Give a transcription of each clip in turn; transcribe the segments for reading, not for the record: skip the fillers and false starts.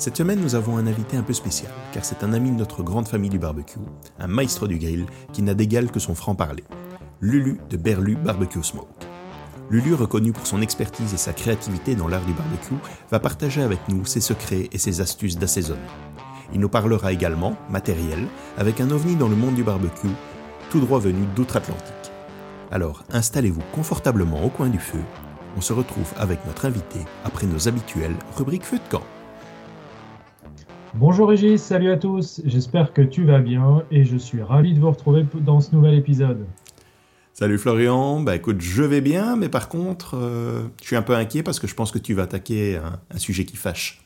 Cette semaine, nous avons un invité un peu spécial, car c'est un ami de notre grande famille du barbecue, un maestro du grill qui n'a d'égal que son franc-parler, Lulu de Berlu Barbecue Smoke. Lulu, reconnu pour son expertise et sa créativité dans l'art du barbecue, va partager avec nous ses secrets et ses astuces d'assaisonnement. Il nous parlera également, matériel, avec un ovni dans le monde du barbecue, tout droit venu d'outre-Atlantique. Alors, installez-vous confortablement au coin du feu. On se retrouve avec notre invité après nos habituelles rubriques feu de camp. Bonjour Régis, salut à tous, j'espère que tu vas bien et je suis ravi de vous retrouver dans ce nouvel épisode. Salut Florian, écoute, je vais bien, mais par contre, je suis un peu inquiet parce que je pense que tu vas attaquer un sujet qui fâche.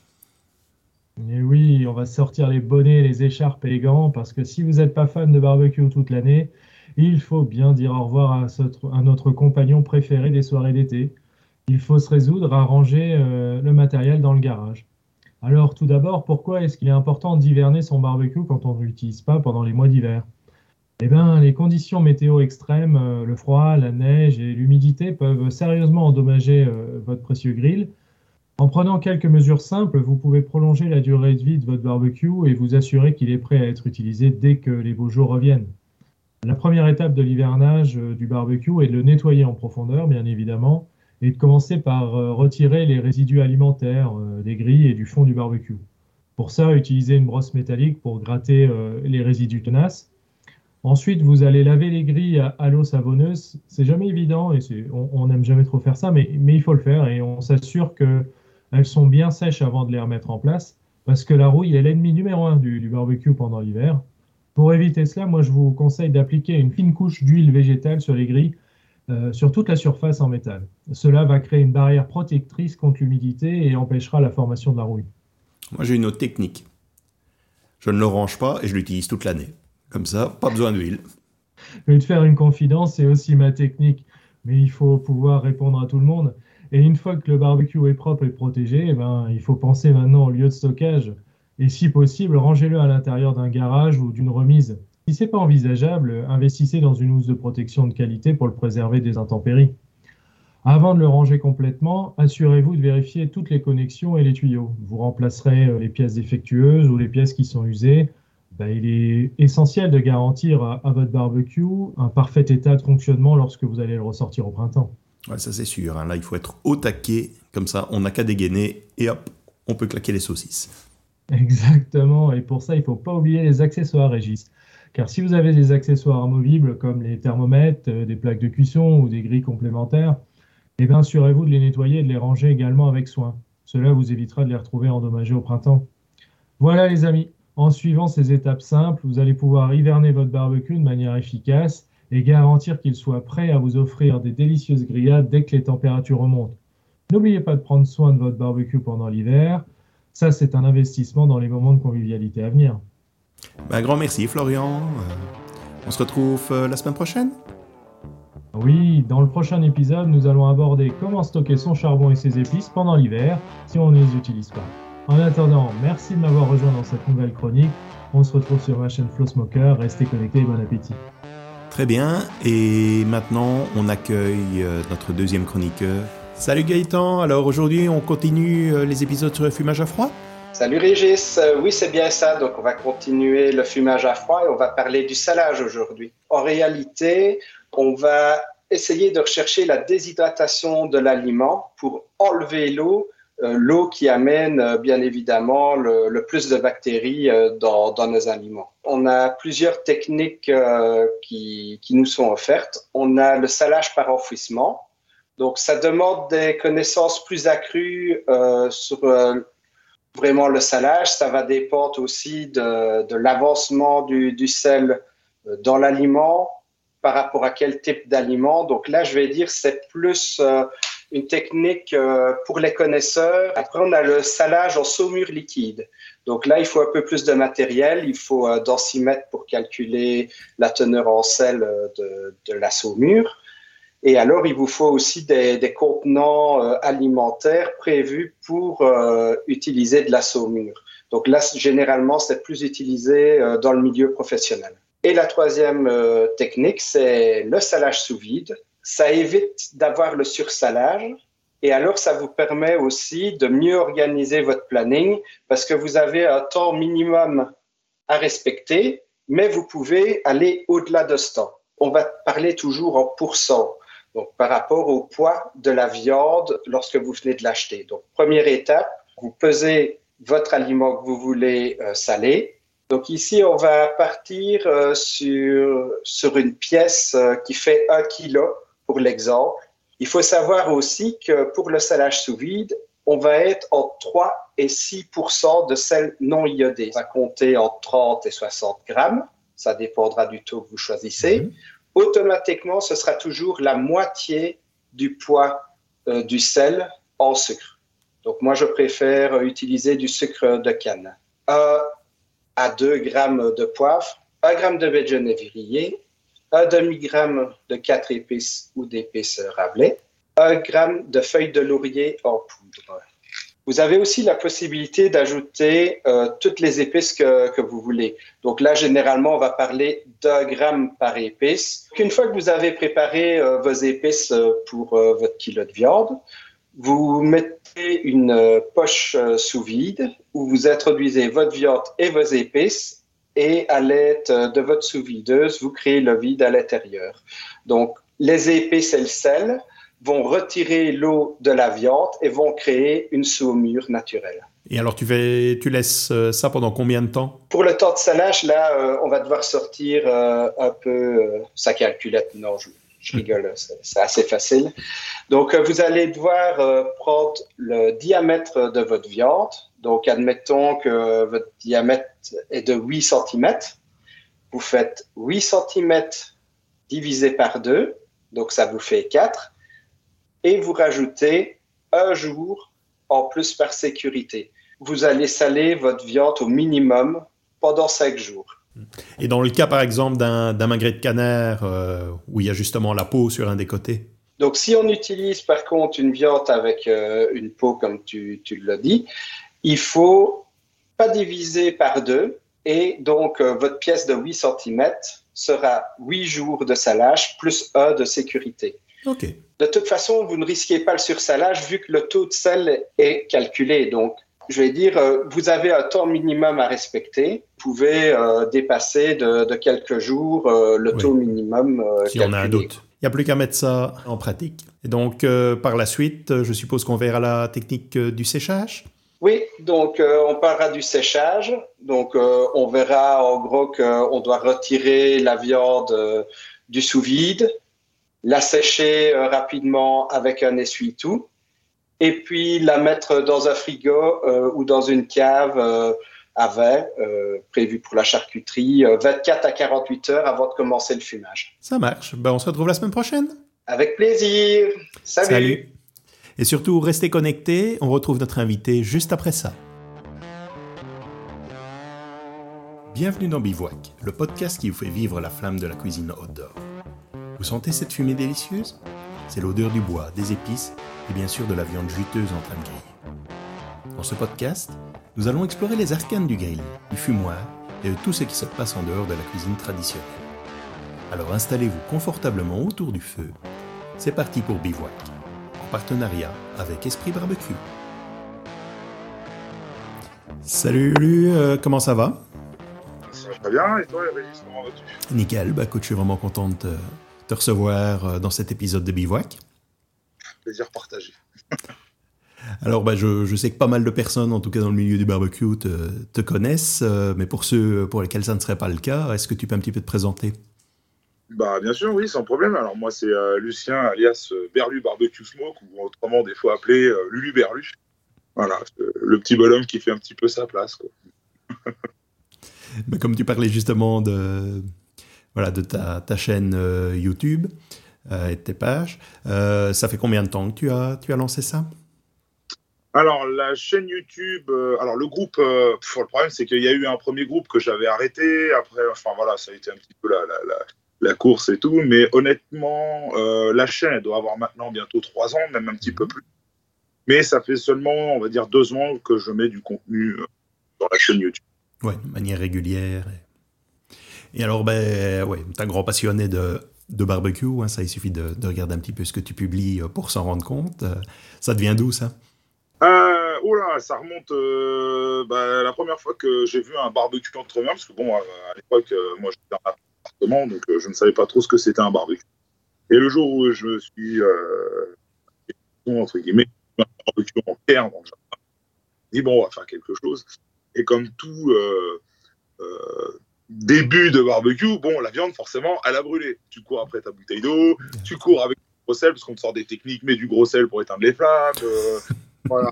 Mais oui, on va sortir les bonnets, les écharpes et les gants, parce que si vous n'êtes pas fan de barbecue toute l'année, il faut bien dire au revoir à notre compagnon préféré des soirées d'été. Il faut se résoudre à ranger le matériel dans le garage. Alors tout d'abord, pourquoi est-ce qu'il est important d'hiverner son barbecue quand on ne l'utilise pas pendant les mois d'hiver ? Eh bien, les conditions météo extrêmes, le froid, la neige et l'humidité peuvent sérieusement endommager votre précieux grill. En prenant quelques mesures simples, vous pouvez prolonger la durée de vie de votre barbecue et vous assurer qu'il est prêt à être utilisé dès que les beaux jours reviennent. La première étape de l'hivernage du barbecue est de le nettoyer en profondeur, bien évidemment, et de commencer par retirer les résidus alimentaires des grilles et du fond du barbecue. Pour ça, utilisez une brosse métallique pour gratter les résidus tenaces. Ensuite, vous allez laver les grilles à l'eau savonneuse. C'est jamais évident et on n'aime jamais trop faire ça, mais il faut le faire et on s'assure qu'elles sont bien sèches avant de les remettre en place parce que la rouille est l'ennemi numéro 1 du barbecue pendant l'hiver. Pour éviter cela, moi je vous conseille d'appliquer une fine couche d'huile végétale sur les grilles, sur toute la surface en métal. Cela va créer une barrière protectrice contre l'humidité et empêchera la formation de la rouille. Moi j'ai une autre technique. Je ne le range pas et je l'utilise toute l'année. Comme ça, pas besoin d'huile. Je vais te faire une confidence, c'est aussi ma technique, mais il faut pouvoir répondre à tout le monde. Et une fois que le barbecue est propre et protégé, il faut penser maintenant au lieu de stockage. Et si possible, rangez-le à l'intérieur d'un garage ou d'une remise. Si ce n'est pas envisageable, investissez dans une housse de protection de qualité pour le préserver des intempéries. Avant de le ranger complètement, assurez-vous de vérifier toutes les connexions et les tuyaux. Vous remplacerez les pièces défectueuses ou les pièces qui sont usées. Il est essentiel de garantir à votre barbecue un parfait état de fonctionnement lorsque vous allez le ressortir au printemps. Ouais, ça c'est sûr, hein. Là il faut être au taquet, comme ça on n'a qu'à dégainer et hop, on peut claquer les saucisses. Exactement, et pour ça il ne faut pas oublier les accessoires, Régis. Car si vous avez des accessoires amovibles comme les thermomètres, des plaques de cuisson ou des grilles complémentaires, assurez-vous de les nettoyer et de les ranger également avec soin. Cela vous évitera de les retrouver endommagés au printemps. Voilà les amis. En suivant ces étapes simples, vous allez pouvoir hiverner votre barbecue de manière efficace et garantir qu'il soit prêt à vous offrir des délicieuses grillades dès que les températures remontent. N'oubliez pas de prendre soin de votre barbecue pendant l'hiver. Ça, c'est un investissement dans les moments de convivialité à venir. Grand merci Florian. On se retrouve la semaine prochaine ? Oui, dans le prochain épisode, nous allons aborder comment stocker son charbon et ses épices pendant l'hiver si on ne les utilise pas. En attendant, merci de m'avoir rejoint dans cette nouvelle chronique. On se retrouve sur ma chaîne Flo Smoker. Restez connectés et bon appétit. Très bien. Et maintenant, on accueille notre deuxième chroniqueur. Salut Gaëtan. Alors aujourd'hui, on continue les épisodes sur le fumage à froid ? Salut Régis. Oui, c'est bien ça. Donc, on va continuer le fumage à froid et on va parler du salage aujourd'hui. En réalité, on va essayer de rechercher la déshydratation de l'aliment pour enlever l'eau qui amène bien évidemment le plus de bactéries dans nos aliments. On a plusieurs techniques qui nous sont offertes. On a le salage par enfouissement. Donc ça demande des connaissances plus accrues sur vraiment le salage. Ça va dépendre aussi de l'avancement du sel dans l'aliment par rapport à quel type d'aliment. Donc là, je vais dire c'est plus... une technique pour les connaisseurs. Après, on a le salage en saumure liquide. Donc là, il faut un peu plus de matériel. Il faut un densimètre pour calculer la teneur en sel de la saumure. Et alors, il vous faut aussi des contenants alimentaires prévus pour utiliser de la saumure. Donc là, généralement, c'est plus utilisé dans le milieu professionnel. Et la troisième technique, c'est le salage sous vide. Ça évite d'avoir le sursalage Et alors, ça vous permet aussi de mieux organiser votre planning parce que vous avez un temps minimum à respecter, mais vous pouvez aller au-delà de ce temps. On va parler toujours en pourcent, donc par rapport au poids de la viande lorsque vous venez de l'acheter. Donc, première étape, vous pesez votre aliment que vous voulez saler. Donc ici, on va partir sur une pièce qui fait 1 kg pour l'exemple. Il faut savoir aussi que pour le salage sous vide, on va être entre 3 et 6 % de sel non iodé. Ça va compter entre 30 et 60 grammes. Ça dépendra du taux que vous choisissez. Mmh. Automatiquement, ce sera toujours la moitié du poids du sel en sucre. Donc moi, je préfère utiliser du sucre de canne. 1 à 2 grammes de poivre, 1 gramme de baie de genévrier, 1 demi-gramme de 4 épices ou d'épices Rabelais, 1 gramme de feuilles de laurier en poudre. Vous avez aussi la possibilité d'ajouter toutes les épices que vous voulez. Donc là, généralement, on va parler d'1 gramme par épice. Une fois que vous avez préparé vos épices pour votre kilo de viande, vous mettez une poche sous vide où vous introduisez votre viande et vos épices et à l'aide de votre sous-videuse, vous créez le vide à l'intérieur. Donc, les épices et le sel vont retirer l'eau de la viande et vont créer une saumure naturelle. Et alors, tu laisses ça pendant combien de temps? Pour le temps de salage, là, on va devoir sortir un peu sa calculette. Non, je rigole, c'est assez facile. Donc, vous allez devoir prendre le diamètre de votre viande. Donc, admettons que votre diamètre est de 8 cm. Vous faites 8 cm divisé par 2, donc ça vous fait 4. Et vous rajoutez un jour en plus par sécurité. Vous allez saler votre viande au minimum pendant 5 jours. Et dans le cas, par exemple, d'un magret de canard où il y a justement la peau sur un des côtés? Donc, si on utilise, par contre, une viande avec une peau, comme tu l'as dit, il ne faut pas diviser par 2. Et donc, votre pièce de 8 cm sera 8 jours de salage plus 1 de sécurité. Okay. De toute façon, vous ne risquez pas le sursalage vu que le taux de sel est calculé. Donc, je vais dire, vous avez un temps minimum à respecter. Vous pouvez dépasser de quelques jours le taux minimum si calculé. On a un doute. Il n'y a plus qu'à mettre ça en pratique. Et donc, par la suite, je suppose qu'on verra la technique du séchage? Oui, donc on parlera du séchage. Donc, on verra en gros qu'on doit retirer la viande du sous-vide, la sécher rapidement avec un essuie-tout et puis la mettre dans un frigo ou dans une cave à vin prévue pour la charcuterie 24 à 48 heures avant de commencer le fumage. Ça marche. Ben, on se retrouve la semaine prochaine. Avec plaisir. Salut. Et surtout, restez connectés. On retrouve notre invité juste après ça. Bienvenue dans Bivouac, le podcast qui vous fait vivre la flamme de la cuisine outdoor. Vous sentez cette fumée délicieuse? C'est l'odeur du bois, des épices et bien sûr de la viande juteuse en train de griller. Dans ce podcast, nous allons explorer les arcanes du grill, du fumoir et de tout ce qui se passe en dehors de la cuisine traditionnelle. Alors installez-vous confortablement autour du feu. C'est parti pour Bivouac, en partenariat avec Esprit Barbecue. Salut Lulu, comment ça va? Ça va très bien, et toi Régis, comment vas-tu? Nickel, bah écoute, je suis vraiment content de te recevoir dans cet épisode de Bivouac. Plaisir partagé. Alors, bah, je sais que pas mal de personnes, en tout cas dans le milieu du barbecue, te connaissent, mais pour ceux pour lesquels ça ne serait pas le cas, est-ce que tu peux un petit peu te présenter? Bah, bien sûr, oui, sans problème. Alors moi, c'est Lucien, alias Berlu Barbecue Smoke, ou autrement des fois appelé Lulu Berlu. Voilà, le petit bonhomme qui fait un petit peu sa place, quoi. Bah, comme tu parlais justement de ta chaîne YouTube et de tes pages. Ça fait combien de temps que tu as lancé ça? Alors, la chaîne YouTube... alors, le groupe... le problème, c'est qu'il y a eu un premier groupe que j'avais arrêté. Après, ça a été un petit peu la course et tout. Mais honnêtement, la chaîne, elle doit avoir maintenant bientôt 3 ans, même un petit peu plus. Mais ça fait seulement, on va dire, 2 ans que je mets du contenu dans la chaîne YouTube. Ouais, de manière régulière. Et alors, ben, ouais, t'es un grand passionné de de barbecue, hein, ça il suffit de regarder un petit peu ce que tu publies pour s'en rendre compte. Ça devient d'où ça? Ça remonte la première fois que j'ai vu un barbecue entrepreneur, parce que bon, à l'époque, moi j'étais dans un appartement, donc je ne savais pas trop ce que c'était un barbecue. Et le jour où je me suis, entre guillemets, un barbecue en terre dans le jardin, je me suis dit, bon, on va faire quelque chose. Et comme tout début de barbecue, bon, la viande, forcément, elle a brûlé. Tu cours après ta bouteille d'eau, tu cours avec du gros sel, parce qu'on te sort des techniques, mais du gros sel pour éteindre les flammes. Voilà.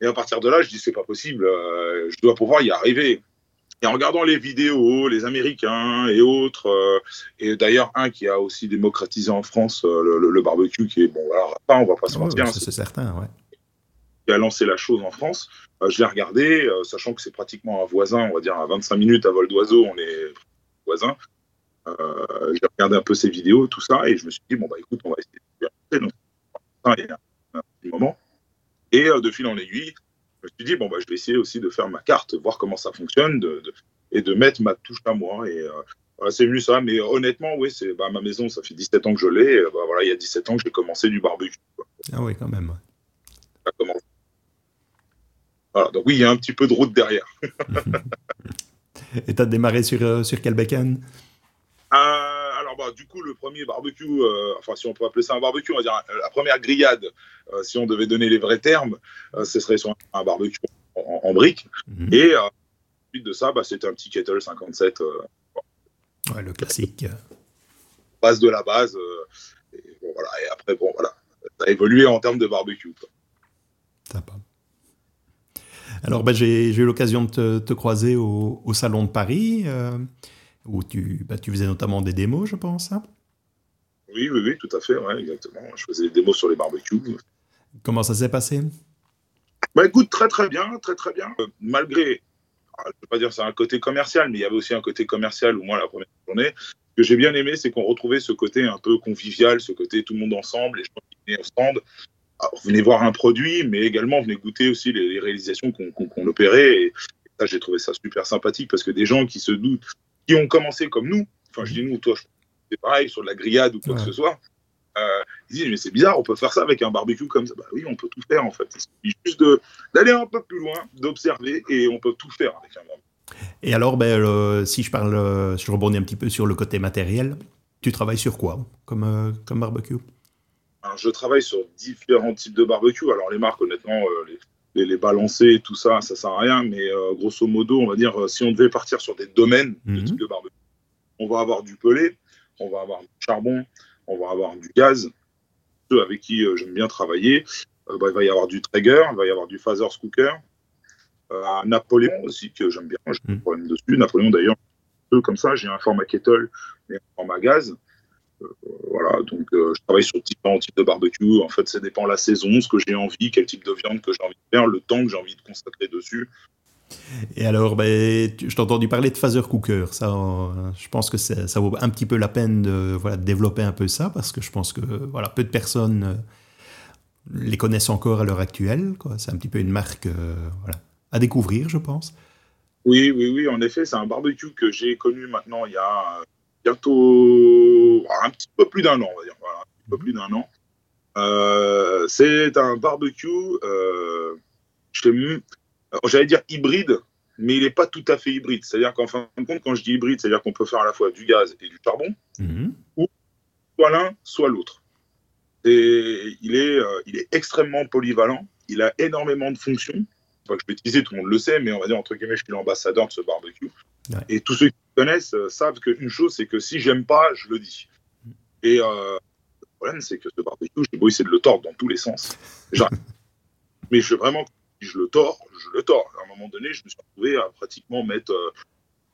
Et à partir de là, je dis, c'est pas possible, je dois pouvoir y arriver. Et en regardant les vidéos, les Américains et autres, et d'ailleurs un qui a aussi démocratisé en France le barbecue, qui est, bon, alors, on va pas se mentir. C'est certain, ouais. Qui a lancé la chose en France, je l'ai regardé, sachant que c'est pratiquement un voisin, on va dire à 25 minutes à vol d'oiseau, on est voisins. J'ai regardé un peu ses vidéos, tout ça, et je me suis dit, bon, bah écoute, on va essayer de faire. Donc, il y a un petit moment. Et de fil en aiguille, je me suis dit, bon, bah, je vais essayer aussi de faire ma carte, voir comment ça fonctionne, et de mettre ma touche à moi. Et voilà, c'est venu ça. Mais honnêtement, oui, c'est, bah, ma maison, ça fait 17 ans que je l'ai. Et, bah, voilà, il y a 17 ans que j'ai commencé du barbecue. Quoi. Ah oui, quand même. Ça commence. Voilà, donc oui, il y a un petit peu de route derrière. Et tu as démarré sur quel bacon ? Du coup, le premier barbecue, enfin si on peut appeler ça un barbecue, on va dire la première grillade, si on devait donner les vrais termes, ce serait sur un barbecue en briques. Mm-hmm. Et ensuite de ça, bah, c'était un petit kettle 57. Ouais, le classique. Base de la base. Et, bon, voilà, et après, bon, voilà, ça a évolué en termes de barbecue. Quoi. Sympa. Alors, bah, j'ai eu l'occasion de te croiser au Salon de Paris. Où tu faisais notamment des démos, je pense. Hein? Oui, tout à fait, ouais, exactement. Je faisais des démos sur les barbecues. Comment ça s'est passé? Bah, écoute, très très bien, très très bien. Malgré, je ne veux pas dire que c'est un côté commercial, mais il y avait aussi un côté commercial, au moins la première journée. Ce que j'ai bien aimé, c'est qu'on retrouvait ce côté un peu convivial, ce côté tout le monde ensemble, les gens qui venaient au stand. Alors, venez voir un produit, mais également venez goûter aussi les réalisations qu'on opérait. Et ça, j'ai trouvé ça super sympathique, parce que des gens qui se doutent, qui ont commencé comme nous, enfin je dis nous, toi, c'est pareil, sur de la grillade ou quoi que ce soit, ils disent, mais c'est bizarre, on peut faire ça avec un barbecue comme ça. Bah oui, on peut tout faire en fait. Il suffit juste d'aller un peu plus loin, d'observer, et on peut tout faire avec un barbecue. Et alors, si je rebondis un petit peu sur le côté matériel, tu travailles sur quoi comme barbecue? Alors, je travaille sur différents types de barbecue. Alors les marques, honnêtement, les balancer, tout ça, ça sert à rien, mais grosso modo, on va dire, si on devait partir sur des domaines de type de barbecue, on va avoir du pelé, on va avoir du charbon, on va avoir du gaz, ceux avec qui j'aime bien travailler, il va y avoir du Traeger, il va y avoir du Fazer Cooker, Napoléon aussi, que j'aime bien, j'ai un problème dessus, Napoléon d'ailleurs, comme ça, j'ai un format kettle et un format gaz. Voilà, donc je travaille sur différents types de barbecue. En fait, ça dépend de la saison, ce que j'ai envie, quel type de viande que j'ai envie de faire, le temps que j'ai envie de consacrer dessus. Et alors, je t'ai entendu parler de Fazer Cooker. Ça, je pense que ça vaut un petit peu la peine de développer un peu ça, parce que je pense que peu de personnes les connaissent encore à l'heure actuelle. Quoi. C'est un petit peu une marque à découvrir, je pense. Oui, en effet, c'est un barbecue que j'ai connu maintenant il y a... bientôt un petit peu plus d'un an, on va dire. Voilà, un petit peu plus d'un an. C'est un barbecue, j'allais dire hybride, mais il n'est pas tout à fait hybride. C'est-à-dire qu'en fin de compte, quand je dis hybride, c'est-à-dire qu'on peut faire à la fois du gaz et du charbon, ou soit l'un, soit l'autre. Et il est extrêmement polyvalent, il a énormément de fonctions. Pas que je vais utiliser, tout le monde le sait, mais on va dire, entre guillemets, je suis l'ambassadeur de ce barbecue. Ouais. Et tous ceux qui me connaissent savent qu'une chose, c'est que si j'aime pas, je le dis. Et le problème, c'est que ce barbecue, j'ai beau essayer de le tordre dans tous les sens. Mais vraiment, si je le tords, je le tords. À un moment donné, je me suis retrouvé à pratiquement mettre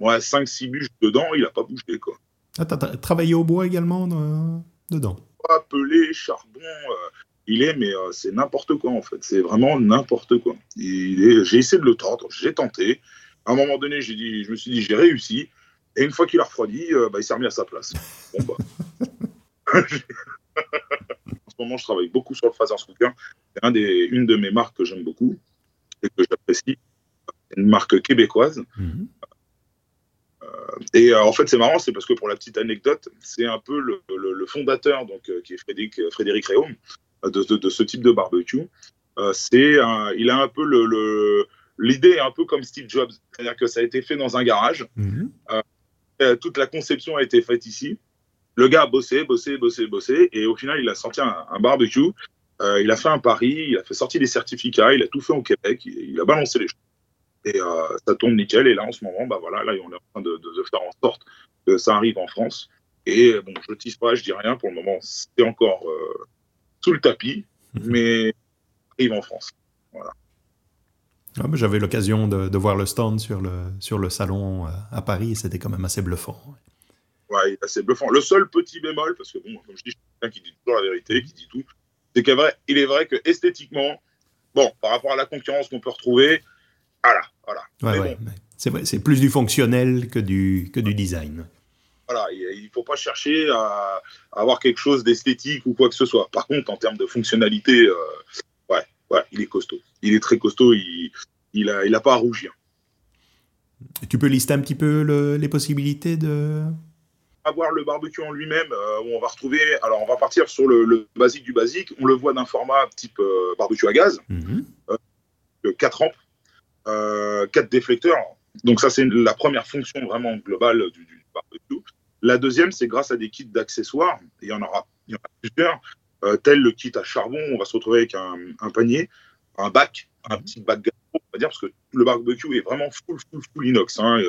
5-6 bûches dedans, il n'a pas bougé. Quoi. Ah, tu as travaillé au bois également dedans? Pas pelé, charbon... c'est n'importe quoi en fait, c'est vraiment n'importe quoi. J'ai essayé de le tordre, j'ai tenté. À un moment donné, je me suis dit, j'ai réussi. Et une fois qu'il a refroidi, il s'est remis à sa place. Bon, bah. En ce moment, je travaille beaucoup sur le Fazer Cooker. C'est une de mes marques que j'aime beaucoup et que j'apprécie. C'est une marque québécoise. Et en fait, c'est marrant, c'est parce que pour la petite anecdote, c'est un peu le fondateur, donc, qui est Frédéric Réaume, de ce type de barbecue. Il a un peu l'idée est un peu comme Steve Jobs, c'est-à-dire que ça a été fait dans un garage. Mm-hmm. Toute la conception a été faite ici. Le gars a bossé, et au final, il a sorti un barbecue. Il a fait un pari, il a fait sortir des certificats, il a tout fait au Québec, il a balancé les choses. Et ça tourne nickel. Et là, en ce moment, bah voilà, là, on est en train de faire en sorte que ça arrive en France. Et bon, je tisse pas, je dis rien pour le moment. C'est encore sous le tapis, mais arrive en France. Voilà. Ah, mais j'avais l'occasion de voir le stand sur le salon à Paris. C'était quand même assez bluffant. Ouais, assez bluffant. Le seul petit bémol, parce que bon, comme je dis, je suis quelqu'un qui dit toujours la vérité, qui dit tout. C'est qu'il est vrai que esthétiquement, bon, par rapport à la concurrence qu'on peut retrouver. Voilà. Ouais, mais c'est vrai, c'est plus du fonctionnel que du design. Voilà, il ne faut pas chercher à avoir quelque chose d'esthétique ou quoi que ce soit. Par contre, en termes de fonctionnalité, il est costaud. Il est très costaud, il a pas à rougir. Tu peux lister un petit peu les possibilités de... Avoir le barbecue en lui-même, où on va retrouver... Alors, on va partir sur le basique du basique. On le voit d'un format type barbecue à gaz, 4 ampes. 4 déflecteurs, donc ça c'est la première fonction vraiment globale du barbecue. La deuxième, c'est grâce à des kits d'accessoires, il y en a plusieurs, tel le kit à charbon. On va se retrouver avec un panier, un bac, un petit bac gastro, on va dire, parce que le barbecue est vraiment full inox, hein,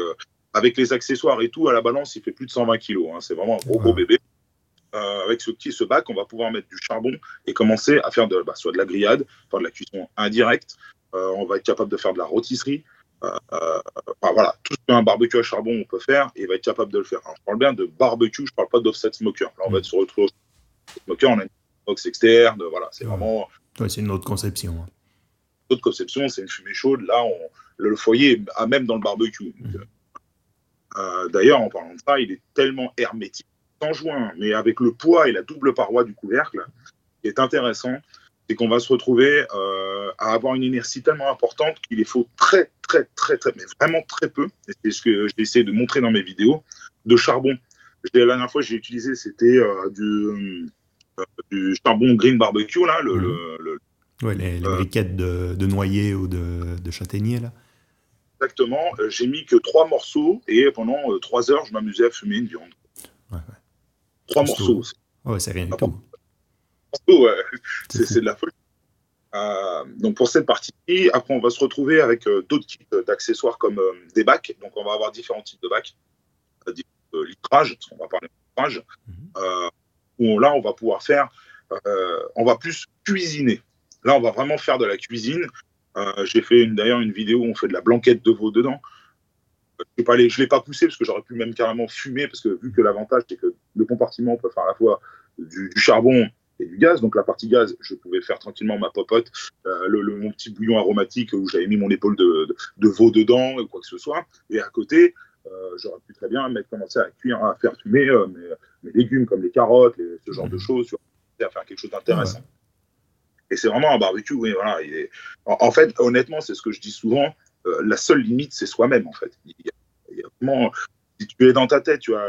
avec les accessoires et tout. À la balance, il fait plus de 120 kilos, hein, c'est vraiment un gros bébé. Avec ce bac, on va pouvoir mettre du charbon et commencer à faire soit de la grillade, faire de la cuisson indirecte. On va être capable de faire de la rôtisserie. Voilà, tout ce qu'un barbecue à charbon on peut faire, et va être capable de le faire. Alors, je parle bien de barbecue, je ne parle pas d'offset smoker. Là, on va se retrouver au smoker, on a une box externe, voilà, c'est vraiment... Ouais, c'est une autre conception. Une autre conception, c'est une fumée chaude. Là, le foyer est même dans le barbecue. Donc, d'ailleurs, en parlant de ça, il est tellement hermétique, sans joint, mais avec le poids et la double paroi du couvercle, qui est intéressant. C'est qu'on va se retrouver à avoir une inertie tellement importante qu'il les faut très, très, très, très, mais vraiment très peu. Et c'est ce que j'ai essayé de montrer dans mes vidéos, de charbon. La dernière fois que j'ai utilisé, c'était du charbon Green Barbecue, là. Les briquettes de noyer ou de châtaignier, là. Exactement. J'ai mis que 3 morceaux et pendant 3 heures, je m'amusais à fumer une viande. 3 morceaux. Ouais, c'est rien du tout. C'est de la folie. Donc pour cette partie, après on va se retrouver avec d'autres kits d'accessoires comme des bacs. Donc on va avoir différents types de bacs, litrage, parce qu'on va parler de litrage, où là on va pouvoir faire, on va plus cuisiner. Là on va vraiment faire de la cuisine. J'ai fait d'ailleurs une vidéo où on fait de la blanquette de veau dedans. Je ne l'ai pas poussé parce que j'aurais pu même carrément fumer, parce que vu que l'avantage c'est que le compartiment on peut faire à la fois du charbon et du gaz. Donc la partie gaz, je pouvais faire tranquillement ma popote, mon petit bouillon aromatique où j'avais mis mon épaule de veau dedans ou quoi que ce soit. Et à côté, j'aurais pu très bien commencer à cuire, à faire fumer mes légumes comme les carottes, ce genre de choses, à faire quelque chose d'intéressant. Et c'est vraiment un barbecue. Oui, voilà, en fait, honnêtement, c'est ce que je dis souvent, la seule limite, c'est soi-même, en fait. Il y a vraiment, si tu es dans ta tête, tu as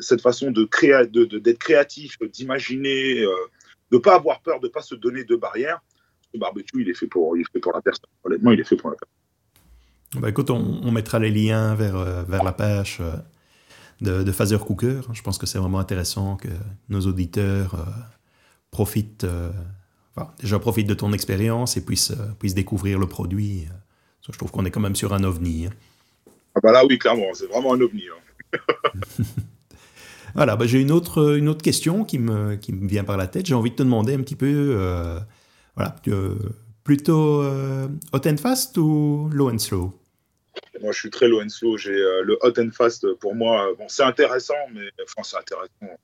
cette façon d'être créatif, d'imaginer, de ne pas avoir peur, de ne pas se donner de barrières. Le barbecue, il est fait pour la personne. Honnêtement, il est fait pour la personne. Bah écoute, on mettra les liens vers la page de Fazer Cooker. Je pense que c'est vraiment intéressant que nos auditeurs profitent, profitent de ton expérience et puissent découvrir le produit. Je trouve qu'on est quand même sur un ovni. Hein. Ah bah là, oui, clairement, c'est vraiment un ovni. Hein. Voilà, j'ai une autre question qui me vient par la tête. J'ai envie de te demander un petit peu, plutôt hot and fast ou low and slow? Moi, je suis très low and slow. J'ai le hot and fast pour moi. Bon, c'est intéressant, mais c'est intéressant.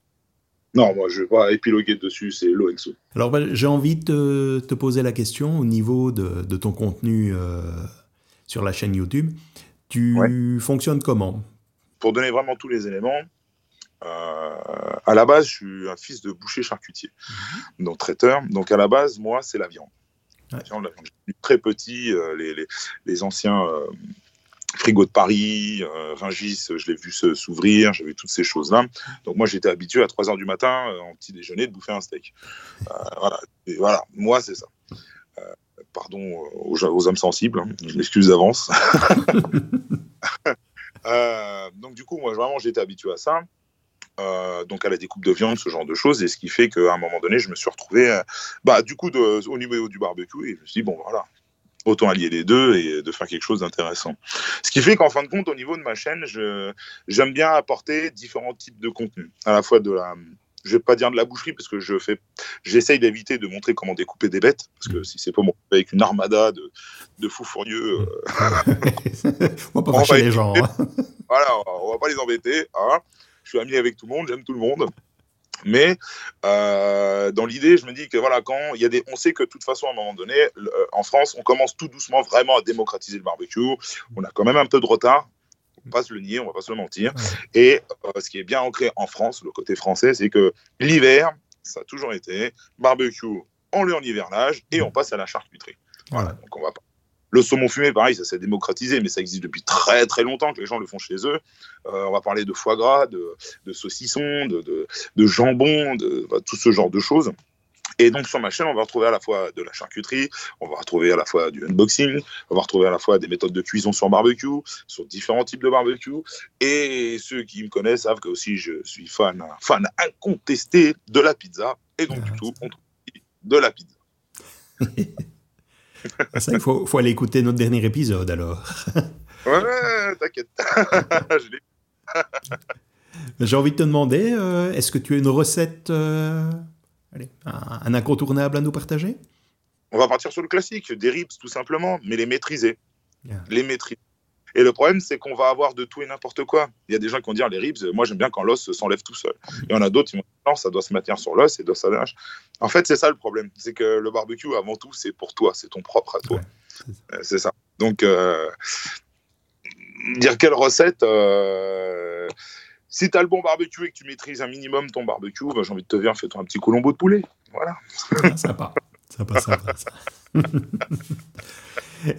Non, moi, je vais pas épiloguer dessus. C'est low and slow. Alors, j'ai envie de te poser la question au niveau de ton contenu sur la chaîne YouTube. Tu fonctionnes comment? Pour donner vraiment tous les éléments, à la base, je suis un fils de boucher charcutier, donc traiteur. Donc à la base, moi, c'est la viande. La viande. Très petit, les anciens Frigo de Paris, Rungis, je l'ai vu s'ouvrir, j'avais toutes ces choses-là. Donc moi, j'étais habitué à 3h du matin, en petit déjeuner, de bouffer un steak. Voilà. Et voilà, moi, c'est ça. Pardon aux âmes sensibles, hein. Je m'excuse d'avance. Donc du coup, moi, vraiment, j'étais habitué à ça. Donc à la découpe de viande, ce genre de choses, et ce qui fait qu'à un moment donné, je me suis retrouvé au niveau du barbecue, et je me suis dit, bon, voilà, autant allier les deux et de faire quelque chose d'intéressant. Ce qui fait qu'en fin de compte, au niveau de ma chaîne, j'aime bien apporter différents types de contenus, à la fois de la... Je ne vais pas dire de la boucherie, parce que j'essaye d'éviter de montrer comment découper des bêtes, parce que si c'est pas mon avec une armada de fous furieux... on va pas fâcher les gens. Hein. Voilà, on va pas les embêter, hein. Je suis ami avec tout le monde, j'aime tout le monde. Mais dans l'idée, je me dis que voilà, quand il y a on sait que de toute façon, à un moment donné, en France, on commence tout doucement vraiment à démocratiser le barbecue. On a quand même un peu de retard. On ne va pas se le nier, on ne va pas se le mentir. Et ce qui est bien ancré en France, le côté français, c'est que l'hiver, ça a toujours été barbecue, on l'est en hivernage et on passe à la charcuterie. Voilà, donc on va pas. Le saumon fumé, pareil, ça s'est démocratisé, mais ça existe depuis très très longtemps que les gens le font chez eux. On va parler de foie gras, de saucisson, de jambon, tout ce genre de choses. Et donc sur ma chaîne, on va retrouver à la fois de la charcuterie, on va retrouver à la fois du unboxing, on va retrouver à la fois des méthodes de cuisson sur barbecue, sur différents types de barbecue. Et ceux qui me connaissent savent que aussi je suis fan incontesté de la pizza. Et donc du coup, on trouve de la pizza. C'est ça, il faut aller écouter notre dernier épisode, alors. Ouais, t'inquiète. J'ai envie de te demander, est-ce que tu as une recette, un incontournable à nous partager? On va partir sur le classique, des ribs, tout simplement, mais les maîtriser. Et le problème, c'est qu'on va avoir de tout et n'importe quoi. Il y a des gens qui vont dire, les ribs, moi, j'aime bien quand l'os s'enlève tout seul. Il y en a d'autres qui vont dire, non, ça doit se maintenir sur l'os, et doit s'enlève. En fait, c'est ça le problème. C'est que le barbecue, avant tout, c'est pour toi, c'est ton propre à toi. Ouais, c'est ça. Donc, dire quelle recette... Si tu as le bon barbecue et que tu maîtrises un minimum ton barbecue, j'ai envie de te dire, fais-toi un petit colombo de poulet. Voilà. Ah, sympa.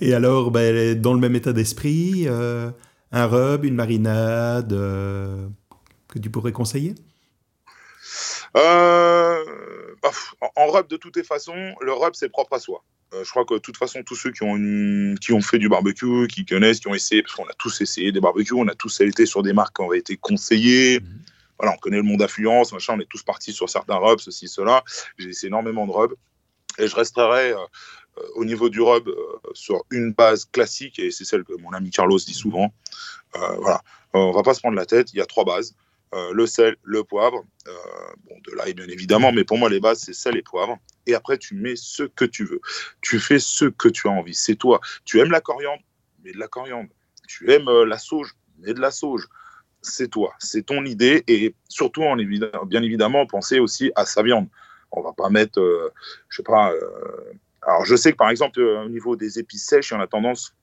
Et alors, dans le même état d'esprit, un rub, une marinade que tu pourrais conseiller ? En rub, de toutes les façons, le rub, c'est propre à soi. Je crois que de toute façon, tous ceux qui ont fait du barbecue, qui connaissent, qui ont essayé, parce qu'on a tous essayé des barbecues, on a tous été sur des marques qu'on a été conseillées. Voilà, on connaît le monde d'affluence, machin, on est tous partis sur certains rubs, ceci, cela. J'ai essayé énormément de rubs. Et je resterai au niveau du rub sur une base classique, et c'est celle que mon ami Carlos dit souvent. Voilà, on va pas se prendre la tête, il y a 3 bases. Le sel, le poivre, de l'ail bien évidemment, mais pour moi les bases c'est sel et poivre, et après tu mets ce que tu veux, tu fais ce que tu as envie, c'est toi, tu aimes la coriandre, mets de la coriandre, tu aimes la sauge, mets de la sauge, c'est toi, c'est ton idée, et surtout bien évidemment penser aussi à sa viande, on va pas mettre, alors je sais que par exemple au niveau des épices sèches, il y en a tendance,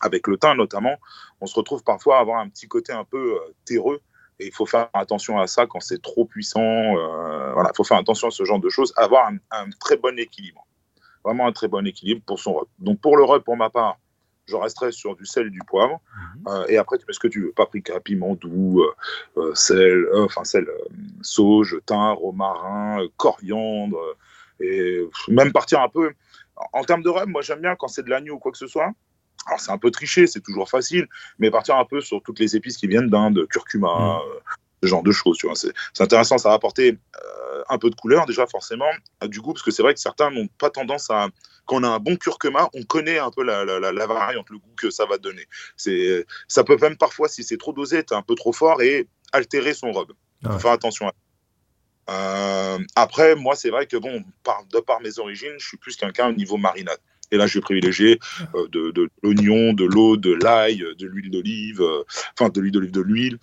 avec le thym notamment, on se retrouve parfois à avoir un petit côté un peu terreux. Et il faut faire attention à ça quand c'est trop puissant. Voilà, il faut faire attention à ce genre de choses. Avoir un très bon équilibre. Vraiment un très bon équilibre pour son rub. Donc pour le rub, pour ma part, je resterai sur du sel et du poivre. Et après, tu mets ce que tu veux. Paprika, piment doux, sauge, thym, romarin, coriandre. Et même partir un peu... En termes de rub, moi j'aime bien quand c'est de l'agneau ou quoi que ce soit. Alors, c'est un peu triché, c'est toujours facile, mais partir un peu sur toutes les épices qui viennent d'Inde, curcuma, ce genre de choses, tu vois. C'est intéressant, ça va apporter un peu de couleur, déjà, forcément, du goût, parce que c'est vrai que certains n'ont pas tendance à... Quand on a un bon curcuma, on connaît un peu la variante, le goût que ça va donner. Ça peut même parfois, si c'est trop dosé, être un peu trop fort et altérer son rub. Ah ouais. Faut faire attention à ça. Après, moi, c'est vrai que, de par mes origines, je suis plus quelqu'un au niveau marinade. Et là, je vais privilégier de l'oignon, de l'eau, de l'ail, de l'huile d'olive, de l'huile,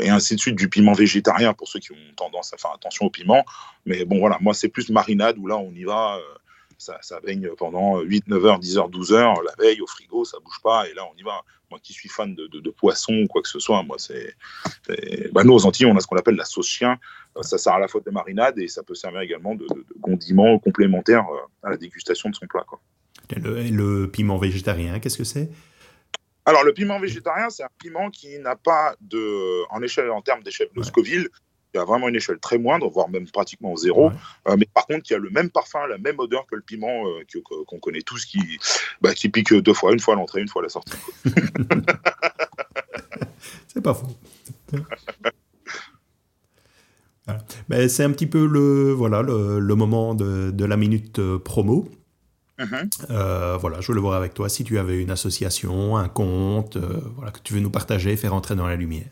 et ainsi de suite, du piment végétarien pour ceux qui ont tendance à faire attention au piment. Mais bon, voilà, moi, c'est plus marinade où là, on y va, ça baigne pendant 8, 9 heures, 10 heures, 12 heures, la veille, au frigo, ça bouge pas, et là, on y va. Moi qui suis fan de poisson ou quoi que ce soit, moi, nous, aux Antilles, on a ce qu'on appelle la sauce chien. Ça sert à la fois de marinade et ça peut servir également de condiment complémentaire à la dégustation de son plat, quoi. Le piment végétarien, qu'est-ce que c'est ? Alors, le piment végétarien, c'est un piment qui n'a pas de, en échelle, en termes d'échelle de Scoville, il y a vraiment une échelle très moindre, voire même pratiquement zéro. Ouais. Mais par contre, il y a le même parfum, la même odeur que le piment qu'on connaît tous, qui pique deux fois, une fois à l'entrée, une fois à la sortie. C'est pas faux. Voilà. Mais c'est un petit peu le moment de la minute promo. Mm-hmm. Je voulais voir avec toi si tu avais une association, un compte, que tu veux nous partager, faire entrer dans la lumière.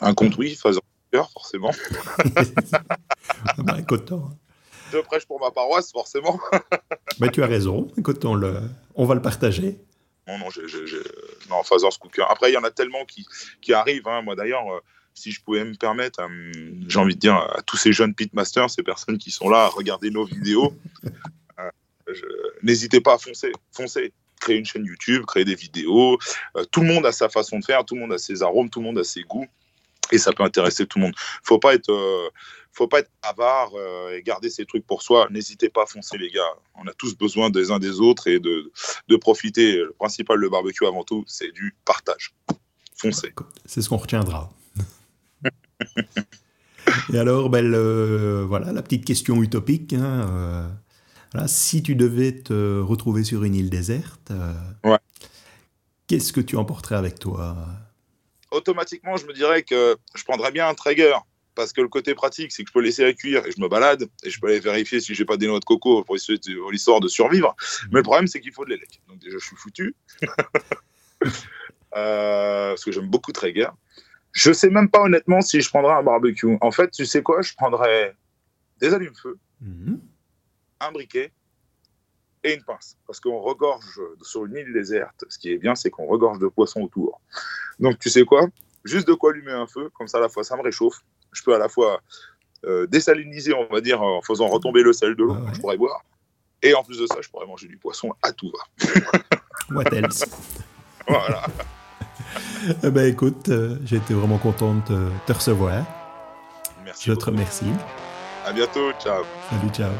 Un compte, oui, Fazer Cooker, forcément. Écoute-toi. Je prêche pour ma paroisse, forcément. Mais tu as raison. Écoute, on va le partager. Non, Fazer Cooker. Après, il y en a tellement qui arrivent. Hein. Moi, d'ailleurs, si je pouvais me permettre, j'ai envie de dire à tous ces jeunes pitmasters, ces personnes qui sont là à regarder nos vidéos, n'hésitez pas à foncer. Créer une chaîne YouTube, créer des vidéos. Tout le monde a sa façon de faire, tout le monde a ses arômes, tout le monde a ses goûts. Et ça peut intéresser tout le monde. Faut pas être avare et garder ces trucs pour soi. N'hésitez pas à foncer, les gars. On a tous besoin des uns des autres et de profiter. Le principal, le barbecue avant tout, c'est du partage. Foncez. C'est ce qu'on retiendra. Et alors, la petite question utopique. Si tu devais te retrouver sur une île déserte, qu'est-ce que tu emporterais avec toi ? Automatiquement, je me dirais que je prendrais bien un Traeger, parce que le côté pratique, c'est que je peux laisser à cuire et je me balade, et je peux aller vérifier si j'ai pas des noix de coco pour l'histoire de survivre. Mais le problème, c'est qu'il faut de l'élec. Donc déjà, je suis foutu. Parce que j'aime beaucoup Traeger. Je sais même pas honnêtement si je prendrais un barbecue. En fait, tu sais quoi ? Je prendrais des allumes-feu, un briquet et une pince, parce qu'on regorge sur une île déserte. Ce qui est bien, c'est qu'on regorge de poissons autour. Donc, tu sais quoi ? Juste de quoi allumer un feu, comme ça, à la fois, ça me réchauffe. Je peux à la fois désaliniser, on va dire, en faisant retomber le sel de l'eau, je pourrais boire. Et en plus de ça, je pourrais manger du poisson à tout va. What else ? Voilà. Écoute, j'ai été vraiment content de te recevoir. Merci. Je te remercie. À bientôt, ciao. Salut, ciao.